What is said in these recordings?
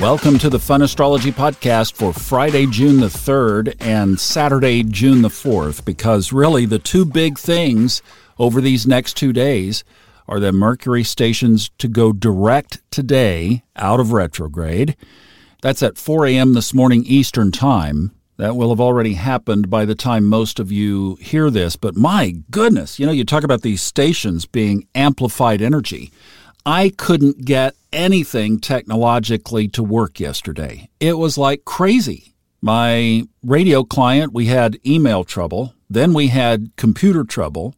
Welcome to the Fun Astrology Podcast for Friday, June the 3rd and Saturday, June the 4th, because really the two big things over these next 2 days are the Mercury stations to go direct today out of retrograde. That's at 4 a.m. this morning Eastern Time. That will have already happened by the time most of you hear this. But my goodness, you talk about these stations being amplified energy. I couldn't get anything technologically to work yesterday. It was like crazy. My radio client, we had email trouble. Then we had computer trouble.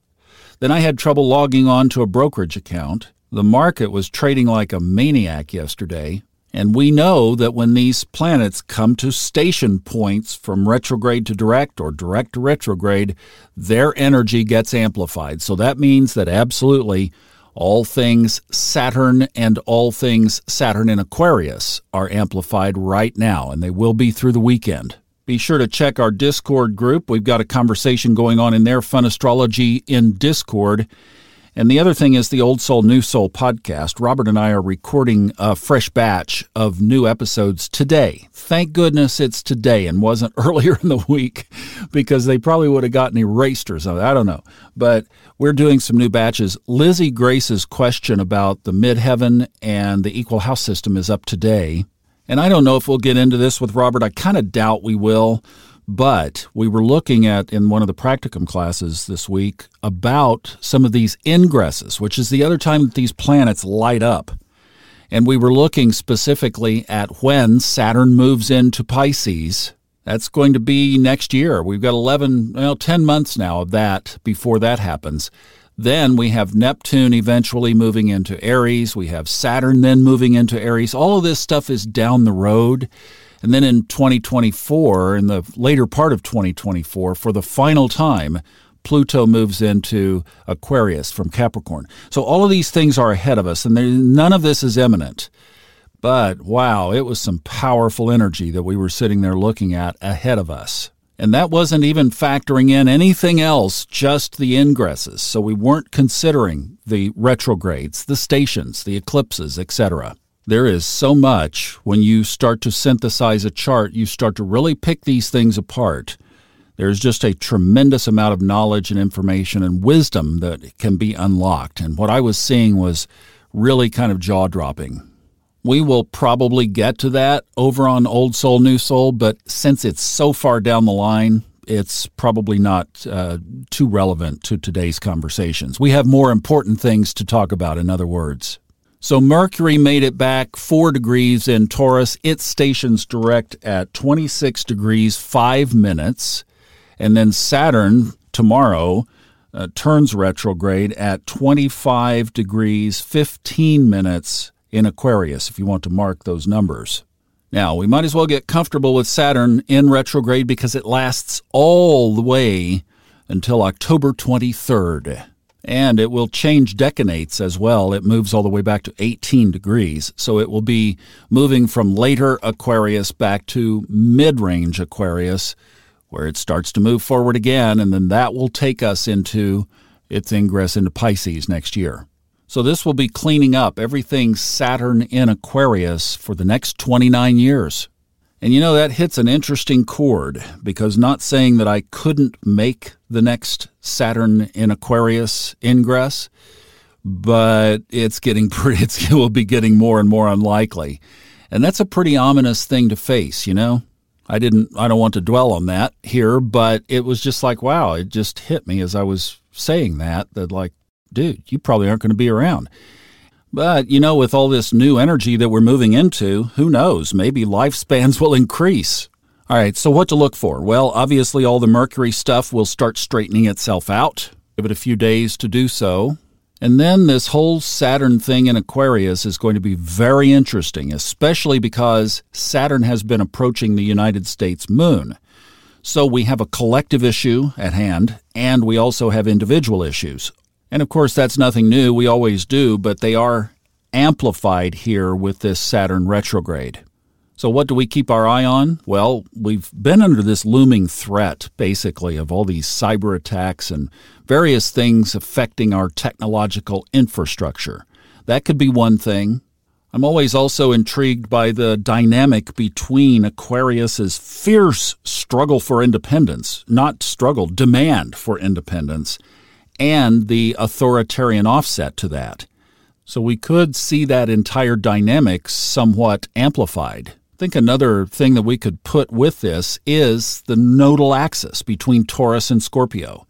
Then I had trouble logging on to a brokerage account. The market was trading like a maniac yesterday. And we know that when these planets come to station points from retrograde to direct or direct to retrograde, their energy gets amplified. So that means that absolutely all things Saturn and all things Saturn in Aquarius are amplified right now, and they will be through the weekend. Be sure to check our Discord group. We've got a conversation going on in there, Fun Astrology in Discord. And the other thing is the Old Soul, New Soul podcast. Robert and I are recording a fresh batch of new episodes today. Thank goodness it's today and wasn't earlier in the week because they probably would have gotten erased or something. I don't know. But we're doing some new batches. Lizzie Grace's question about the midheaven and the equal house system is up today. And I don't know if we'll get into this with Robert. I kind of doubt we will. But we were looking at, in one of the practicum classes this week, about some of these ingresses, which is the other time that these planets light up. And we were looking specifically at when Saturn moves into Pisces. That's going to be next year. We've got 10 months now of that before that happens. Then we have Neptune eventually moving into Aries. We have Saturn then moving into Aries. All of this stuff is down the road. And then in 2024, in the later part of 2024, for the final time, Pluto moves into Aquarius from Capricorn. So all of these things are ahead of us, and none of this is imminent. But wow, it was some powerful energy that we were sitting there looking at ahead of us. And that wasn't even factoring in anything else, just the ingresses. So we weren't considering the retrogrades, the stations, the eclipses, etc. There is so much. When you start to synthesize a chart, you start to really pick these things apart. There's just a tremendous amount of knowledge and information and wisdom that can be unlocked. And what I was seeing was really kind of jaw-dropping. We will probably get to that over on Old Soul, New Soul, but since it's so far down the line, it's probably not too relevant to today's conversations. We have more important things to talk about, in other words. So Mercury made it back 4 degrees in Taurus. It stations direct at 26 degrees, 5 minutes. And then Saturn tomorrow turns retrograde at 25 degrees, 15 minutes in Aquarius, if you want to mark those numbers. Now, we might as well get comfortable with Saturn in retrograde because it lasts all the way until October 23rd. And it will change decanates as well. It moves all the way back to 18 degrees. So it will be moving from later Aquarius back to mid-range Aquarius, where it starts to move forward again, and then that will take us into its ingress into Pisces next year. So this will be cleaning up everything Saturn in Aquarius for the next 29 years. And that hits an interesting chord, because not saying that I couldn't make the next Saturn in Aquarius ingress, but it will be getting more and more unlikely. And that's a pretty ominous thing to face, I don't want to dwell on that here, but it was just like, wow, it just hit me as I was saying that like, dude, you probably aren't going to be around. But, with all this new energy that we're moving into, who knows? Maybe lifespans will increase. All right, so what to look for? Well, obviously all the Mercury stuff will start straightening itself out. Give it a few days to do so. And then this whole Saturn thing in Aquarius is going to be very interesting, especially because Saturn has been approaching the United States moon. So we have a collective issue at hand, and we also have individual issues. And, of course, that's nothing new. We always do, but they are amplified here with this Saturn retrograde. So what do we keep our eye on? Well, we've been under this looming threat, basically, of all these cyber attacks and various things affecting our technological infrastructure. That could be one thing. I'm always also intrigued by the dynamic between Aquarius's fierce struggle for independence, not struggle, demand for independence, and the authoritarian offset to that. So we could see that entire dynamic somewhat amplified. I think another thing that we could put with this is the nodal axis between Taurus and Scorpio.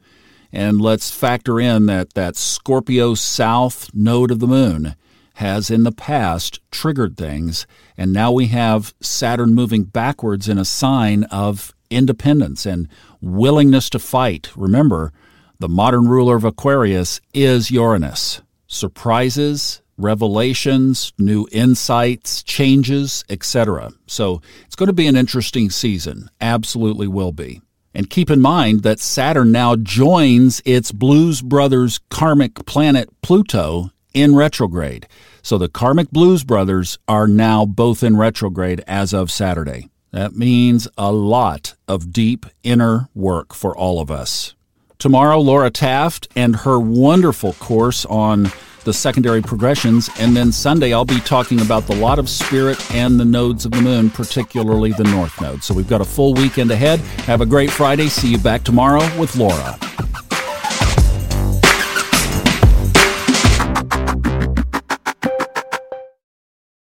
And let's factor in that Scorpio south node of the moon has in the past triggered things, and now we have Saturn moving backwards in a sign of independence and willingness to fight. Remember, the modern ruler of Aquarius is Uranus. Surprises, revelations, new insights, changes, etc. So it's going to be an interesting season. Absolutely will be. And keep in mind that Saturn now joins its Blues Brothers karmic planet Pluto in retrograde. So the karmic Blues Brothers are now both in retrograde as of Saturday. That means a lot of deep inner work for all of us. Tomorrow, Laura Taft and her wonderful course on the secondary progressions. And then Sunday, I'll be talking about the lot of Spirit and the nodes of the moon, particularly the North Node. So we've got a full weekend ahead. Have a great Friday. See you back tomorrow with Laura.